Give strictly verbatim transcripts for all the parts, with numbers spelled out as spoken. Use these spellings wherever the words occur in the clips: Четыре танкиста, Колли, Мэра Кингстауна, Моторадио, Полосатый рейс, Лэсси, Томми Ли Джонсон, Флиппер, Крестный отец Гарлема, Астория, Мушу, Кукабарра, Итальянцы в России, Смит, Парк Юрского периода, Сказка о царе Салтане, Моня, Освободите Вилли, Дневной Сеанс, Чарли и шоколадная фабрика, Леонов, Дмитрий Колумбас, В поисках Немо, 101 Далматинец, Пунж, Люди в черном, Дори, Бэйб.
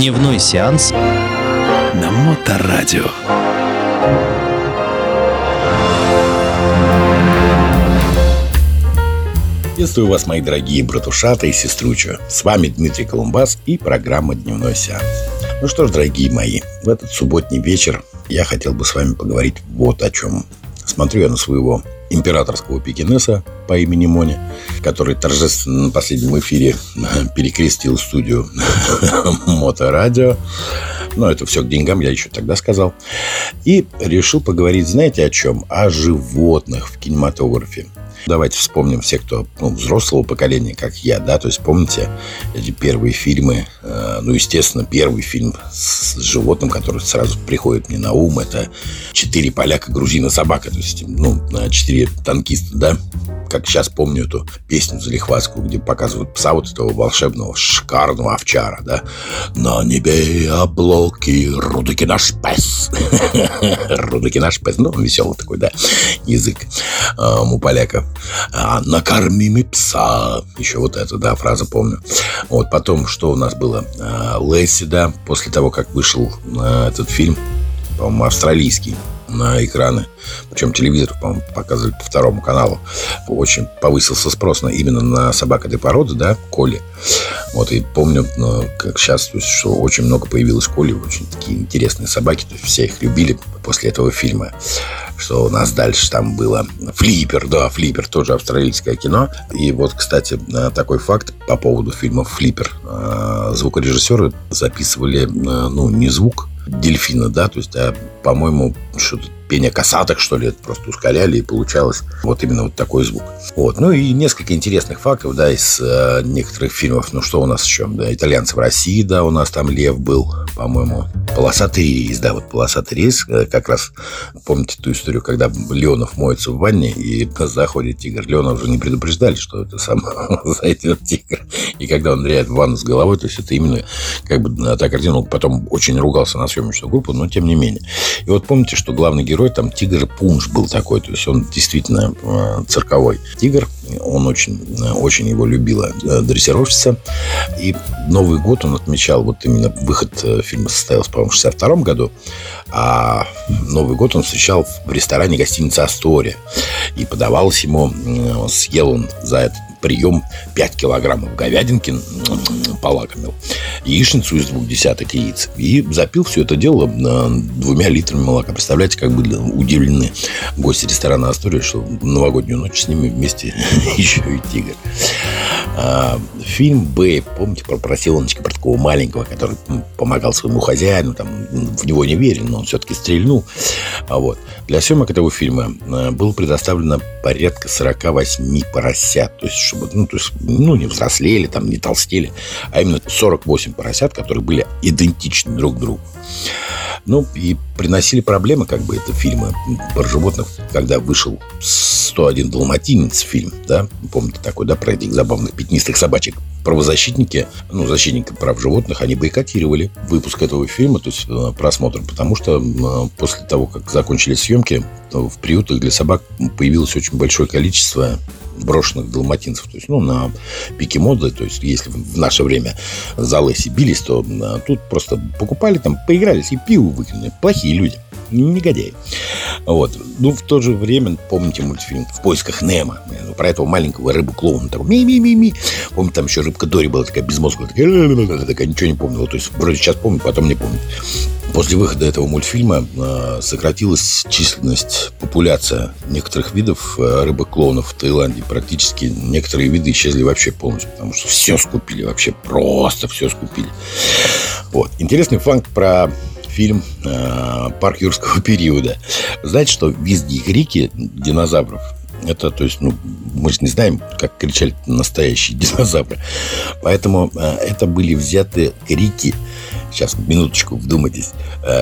Дневной сеанс на Моторадио. Приветствую вас, мои дорогие братушата и сеструча. С вами Дмитрий Колумбас и программа «Дневной сеанс». Ну что ж, дорогие мои, в этот субботний вечер я хотел бы с вами поговорить вот о чем. Смотрю я на своего императорского пекинеса по имени Моня, который торжественно на последнем эфире перекрестил студию Моторадио. Но это все к деньгам, я еще тогда сказал. И решил поговорить, знаете, о чем? О животных в кинематографе. Давайте вспомним все, кто ну, взрослого поколения, как я, да, то есть помните эти первые фильмы, э, ну, естественно, первый фильм с, с животным, который сразу приходит мне на ум, это «Четыре поляка, грузина, собака», то есть, ну, «Четыре танкиста», да, как сейчас помню эту песню залихватскую, где показывают пса вот этого волшебного шикарного овчара, да, «На небе облаки, Рудыки наш пес», Рудыки наш пес, ну, веселый такой, да, язык у поляков. А, «Накорми ми пса». Еще вот это, да, фраза помню. Вот, потом, что у нас было? А, Лэсси, да, после того, как вышел а, этот фильм, по-моему, австралийский, на экраны. Причем телевизор, по-моему, показывали по второму каналу. Очень повысился спрос на, именно на собак этой породы, да, Колли. Вот, и помню, ну, как сейчас, то есть, что очень много появилось Колли, очень такие интересные собаки, то есть, все их любили после этого фильма. Что у нас дальше там было? Флиппер, да, Флиппер, тоже австралийское кино. И вот, кстати, такой факт по поводу фильма «Флиппер». Звукорежиссеры записывали, ну, не звук дельфина, да, то есть, а, по-моему, что-то пение косаток, что ли, это просто ускоряли, и получалось вот именно вот такой звук. Вот, ну и несколько интересных фактов, да, из э, некоторых фильмов, ну что у нас еще, да, «Итальянцы в России», да, у нас там лев был, по-моему, «Полосатый рейс», да, вот «Полосатый рейс», как раз, помните ту историю, когда Леонов моется в ванне, и заходит тигр, Леонов уже не предупреждали, что это сам зайдет тигр, и когда он ныряет в ванну с головой, то есть это именно, как бы, та картина, потом очень ругался на съемочную группу, но тем не менее. И вот помните, что главный герой там тигр Пунж был такой, то есть он действительно цирковой тигр, он очень, очень его любила дрессировщица, и Новый год он отмечал, вот именно выход фильма состоялся, по-моему, в шестьдесят втором году, а Новый год он встречал в ресторане гостиницы «Астория», и подавалось ему, съел он за этот прием пять килограммов говядинки, полакомил яичницу из двух десяток яиц и запил все это дело двумя литрами молока. Представляете, как были удивлены гости ресторана «Астория», что в новогоднюю ночь с ними вместе еще и тигр. Фильм «Бэйб», помните, про поросеночка, про такого маленького, который помогал своему хозяину, там, в него не верили, но он все-таки стрельнул. Вот. Для съемок этого фильма было предоставлено порядка сорок восемь поросят, то есть, чтобы, ну, то есть, ну, не взрослели, там, не толстели, а именно сорок восемь поросят, которые были идентичны друг другу. Ну, и приносили проблемы, как бы, это фильмы про животных, когда вышел сто один Далматинец фильм, да, помните такой, да, про этих забавных пятнистых собачек. Правозащитники, ну, защитники прав животных, они бойкотировали выпуск этого фильма, то есть просмотр, потому что после того, как закончились съемки, в приютах для собак появилось очень большое количество брошенных далматинцев, то есть, ну, на пике моды, то есть, если в наше время за Лэсси бились, то тут просто покупали, там, поигрались и пиво выкинули. Плохие люди, негодяи. Вот. Ну, в то же время, помните мультфильм «В поисках Немо», про этого маленького рыбу-клоуна, такой ми-ми-ми-ми. Помните, там еще рыбка Дори была такая безмозглая, такая, такая, ничего не помнила, то есть, вроде сейчас помню, потом не помню. После выхода этого мультфильма сократилась численность, популяция некоторых видов рыбок-клоунов в Таиланде. Практически некоторые виды исчезли вообще полностью, потому что все скупили, вообще просто все скупили. Вот. Интересный факт про фильм «Парк Юрского периода». Знаете, что визги и крики динозавров, это, то есть, ну, мы же не знаем, как кричали настоящие динозавры. Поэтому это были взяты крики, сейчас, минуточку, вдумайтесь,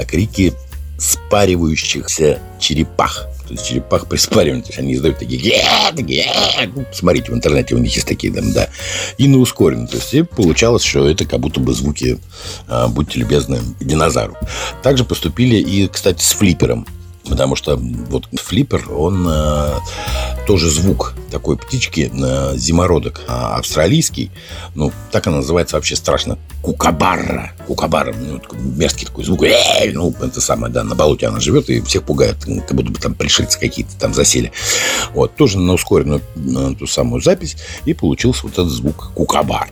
крики спаривающихся черепах. То есть черепах при спаривании, то есть они издают такие «гет, гет». Ну, смотрите, в интернете у них есть такие, там, да, и на ускоренном. То есть и получалось, что это как будто бы звуки, будьте любезны, динозавров. Также поступили и, кстати, с «Флиппером». Потому что вот Флиппер, он э, тоже звук такой птички, э, зимородок э, австралийский. Ну, так она называется вообще страшно. Кукабарра. Кукабарра. Ну, такой мерзкий такой звук. Э-э-э! Ну, это самое, да, на болоте она живет и всех пугает. Как будто бы там пришельцы какие-то там засели. Вот. Тоже на ускоренную на ту самую запись. И получился вот этот звук Кукабар.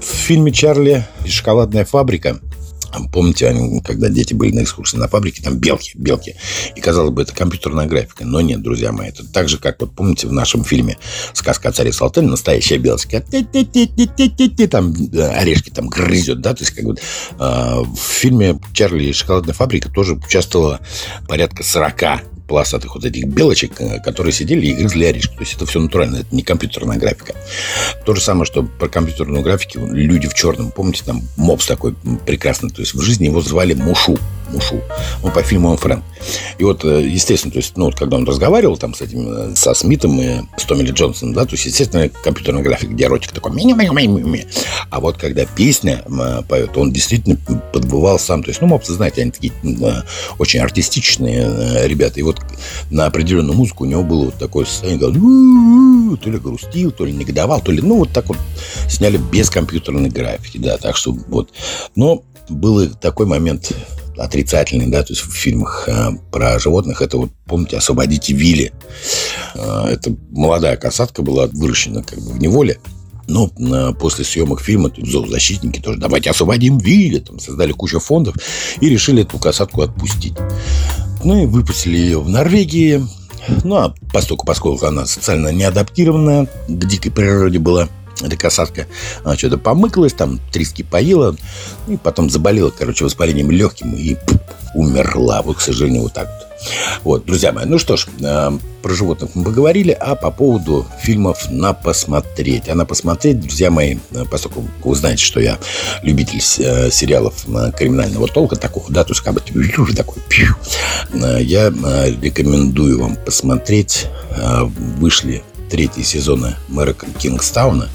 В фильме «Чарли и шоколадная фабрика», помните, они, когда дети были на экскурсии на фабрике, там белки, белки. И, казалось бы, это компьютерная графика. Но нет, друзья мои, это так же, как, вот помните, в нашем фильме «Сказка о царе Салтане» настоящая белочка. Там орешки там грызет, да? То есть, как бы, э, в фильме «Чарли и шоколадная фабрика» тоже участвовало порядка сорока полосатых вот этих белочек, которые сидели и грызли орешки. То есть, это все натурально, это не компьютерная графика. То же самое, что про компьютерную графику «Люди в черном». Помните, там мопс такой прекрасный. То есть, в жизни его звали Мушу. Мушу. Он по фильму «Он Фрэнк». И вот, естественно, то есть, ну, вот, когда он разговаривал там с этим, со Смитом и с Томми Ли Джонсоном, да, то есть, естественно, компьютерная графика, где ротик такой. А вот, когда песня поет, он действительно подбывал сам. То есть, ну, мопсы, знаете, они такие очень артистичные ребята. И вот на определенную музыку у него было вот такое состояние, то ли грустил, то ли негодовал, то ли, ну, вот так вот сняли без компьютерной графики, да, так что вот. Но был такой момент отрицательный, да, то есть в фильмах э, про животных, это вот, помните, «Освободите Вилли». Э, это молодая касатка была выращена как бы в неволе. Но после съемок фильма зоозащитники тоже: давайте освободим Вилли. Там создали кучу фондов и решили эту касатку отпустить. Ну и выпустили ее в Норвегии. Ну а поскольку, поскольку она социально неадаптированная, к дикой природе была эта касатка, она что-то помыкалась, там триски поела, и потом заболела, короче, воспалением легким и пуп, умерла. Вот, к сожалению, вот так вот. Вот, друзья мои, ну что ж, э, про животных мы поговорили, а по поводу фильмов на посмотреть. А на посмотреть, друзья мои, э, поскольку вы знаете, что я любитель э, сериалов э, криминального толка, такого, да, то есть как бы такой, пью, э, я э, рекомендую вам посмотреть. Э, вышли третьи сезоны «Мэра Кингстауна»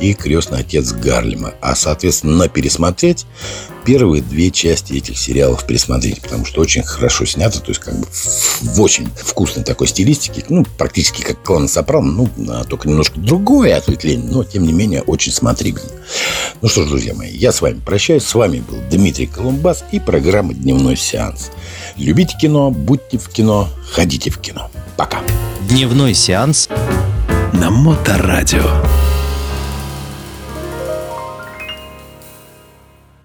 и «Крестный отец Гарлема». А, соответственно, пересмотреть первые две части этих сериалов, пересмотреть, потому что очень хорошо снято, то есть как бы в очень вкусной такой стилистике, ну, практически как «Клан Сопрано», ну, только немножко другое ответвление, но, тем не менее, очень смотрибельно. Ну что ж, друзья мои, я с вами прощаюсь. С вами был Дмитрий Колумбас и программа «Дневной сеанс». Любите кино, будьте в кино, ходите в кино. Пока. Дневной сеанс на Моторадио.